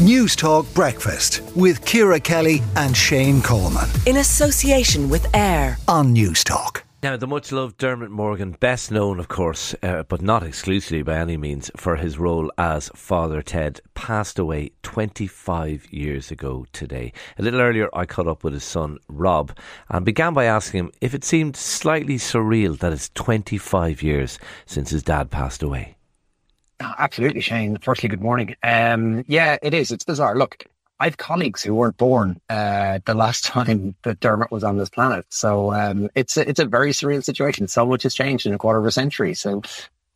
News Talk Breakfast with Ciara Kelly and Shane Coleman. In association with AIR on News Talk. Now, the much-loved Dermot Morgan, best known, of course, but not exclusively by any means, for his role as Father Ted, passed away 25 years ago today. A little earlier, I caught up with his son, Rob, and began by asking him if it seemed slightly surreal that it's 25 years since his dad passed away. Absolutely, Shane. Firstly, good morning. Yeah, it is. It's bizarre. Look, I have colleagues who weren't born the last time that Dermot was on this planet. So it's a very surreal situation. So much has changed in a quarter of a century. So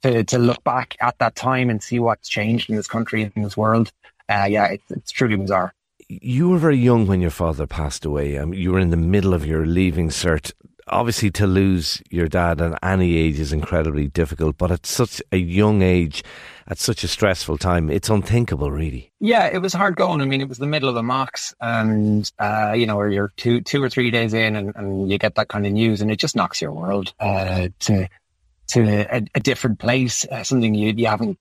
to look back at that time and see what's changed in this country and in this world, it's truly bizarre. You were very young when your father passed away. You were in the middle of your leaving cert. Obviously, to lose your dad at any age is incredibly difficult, but at such a young age, at such a stressful time, it's unthinkable, really. Yeah, it was hard going. I mean, it was the middle of the Mox, and, or you're two or three days in and you get that kind of news, and it just knocks your world to a different place, something you haven't,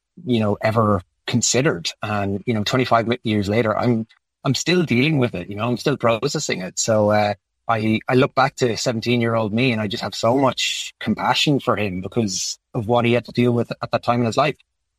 ever considered. And, 25 years later, I'm still dealing with it, I'm still processing it. So, I look back to 17-year-old me and I just have so much compassion for him because of what he had to deal with at that time in his life.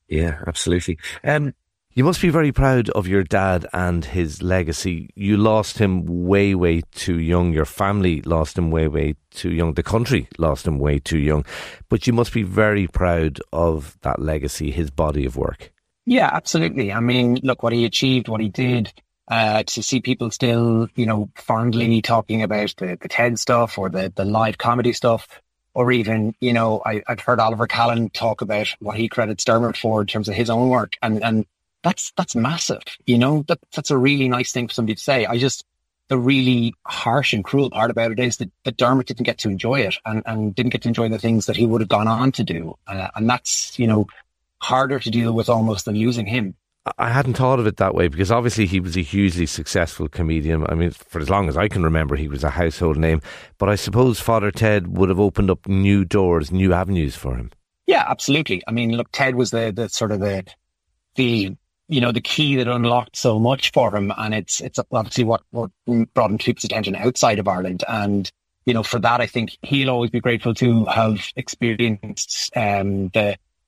Yeah, absolutely. You must be very proud of your dad and his legacy. You lost him way, way too young. Your family lost him way, way too young. The country lost him way too young. But you must be very proud of that legacy, his body of work. Yeah, absolutely. I mean, look, what he achieved, what he did. To see people still, fondly talking about the TED stuff or the live comedy stuff, or even, I've heard Oliver Callan talk about what he credits Dermot for in terms of his own work. And that's massive, that's a really nice thing for somebody to say. The really harsh and cruel part about it is that Dermot didn't get to enjoy it and didn't get to enjoy the things that he would have gone on to do. And that's, harder to deal with almost than losing him. I hadn't thought of it that way because obviously he was a hugely successful comedian. I mean, for as long as I can remember, he was a household name. But I suppose Father Ted would have opened up new doors, new avenues for him. Yeah, absolutely. I mean, look, Ted was the key that unlocked so much for him. And it's obviously what brought him to people's attention outside of Ireland. And, for that, I think he'll always be grateful to have experienced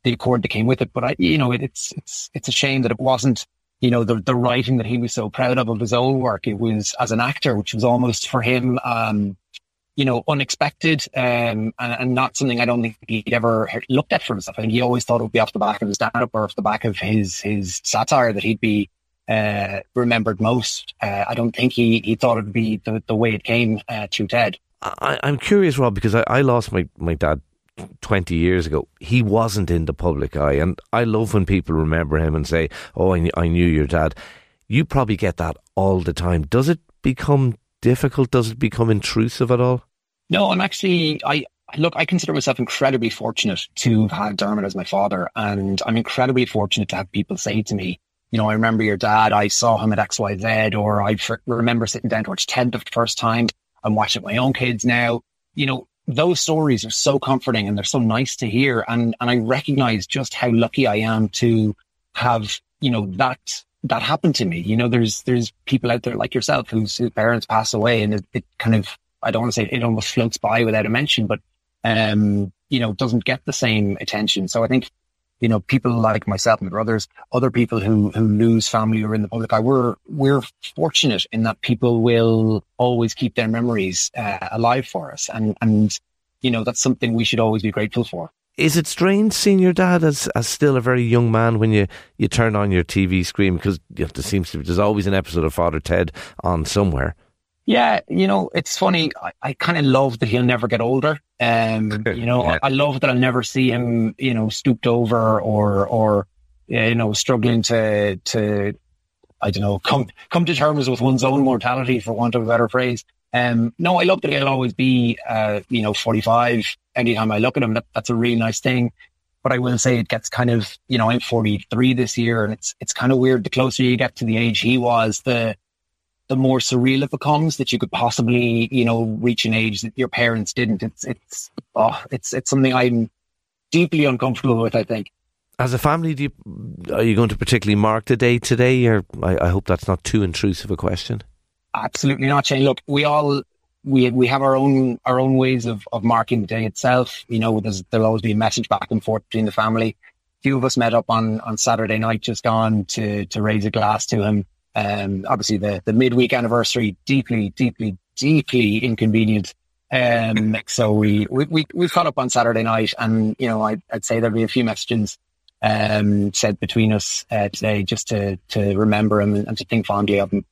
the accord that came with it, but it's a shame that it wasn't, the writing that he was so proud of his own work. It was as an actor, which was almost for him, unexpected, and not something I don't think he'd ever looked at for himself. I think he always thought it would be off the back of his stand-up or off the back of his satire that he'd be remembered most. I don't think he thought it would be the way it came to Ted. I'm curious, Rob, because I lost my dad 20 years ago. He wasn't in the public eye, and I love when people remember him and say, oh, I knew your dad. You probably get that all the time. Does it become difficult? Does it become intrusive at all? No, I'm actually, I consider myself incredibly fortunate to have had Dermot as my father, and I'm incredibly fortunate to have people say to me, I remember your dad, I saw him at XYZ, or I remember sitting down to watch Ted the first time. I'm watching my own kids now. Those stories are so comforting and they're so nice to hear. And I recognize just how lucky I am to have, that happened to me. There's people out there like yourself whose parents pass away, and it kind of, I don't want to say it almost floats by without a mention, but, doesn't get the same attention. So I think, people like myself and brothers, other people who lose family or in the public eye, we're fortunate in that people will always keep their memories alive for us. And that's something we should always be grateful for. Is it strange seeing your dad as still a very young man when you turn on your TV screen? Because there seems to be, there's always an episode of Father Ted on somewhere. Yeah, it's funny. I kind of love that he'll never get older. Yeah. I love that I'll never see him, stooped over or struggling to I don't know, come to terms with one's own mortality, for want of a better phrase. No, I love that he'll always be, 45 anytime I look at him. That's a really nice thing. But I will say it gets kind of, I'm 43 this year, and it's kind of weird. The closer you get to the age he was, the more surreal it becomes that you could possibly, reach an age that your parents didn't. It's something I'm deeply uncomfortable with, I think. As a family, are you going to particularly mark the day today? Or I hope that's not too intrusive a question. Absolutely not, Shane. Look, we have our own ways of marking the day itself. You know, there'll always be a message back and forth between the family. A few of us met up on Saturday night just gone to raise a glass to him. Obviously the midweek anniversary, deeply inconvenient. So we caught up on Saturday night, and you know, I'd say there'll be a few messages said between us today just to remember him and to think fondly of him.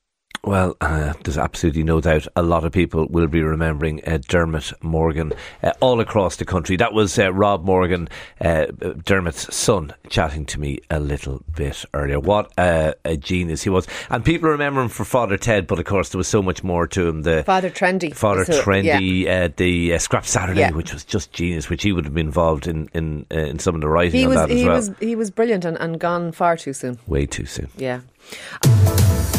Well, there's absolutely no doubt a lot of people will be remembering Dermot Morgan all across the country. That was Rob Morgan, Dermot's son, chatting to me a little bit earlier. What a genius he was. And people remember him for Father Ted, but of course there was so much more to him. Father Trendy, yeah. The Scrap Saturday, yeah, which was just genius, which he would have been involved in some of the writing on that as well. He was brilliant and gone far too soon. Way too soon. Yeah.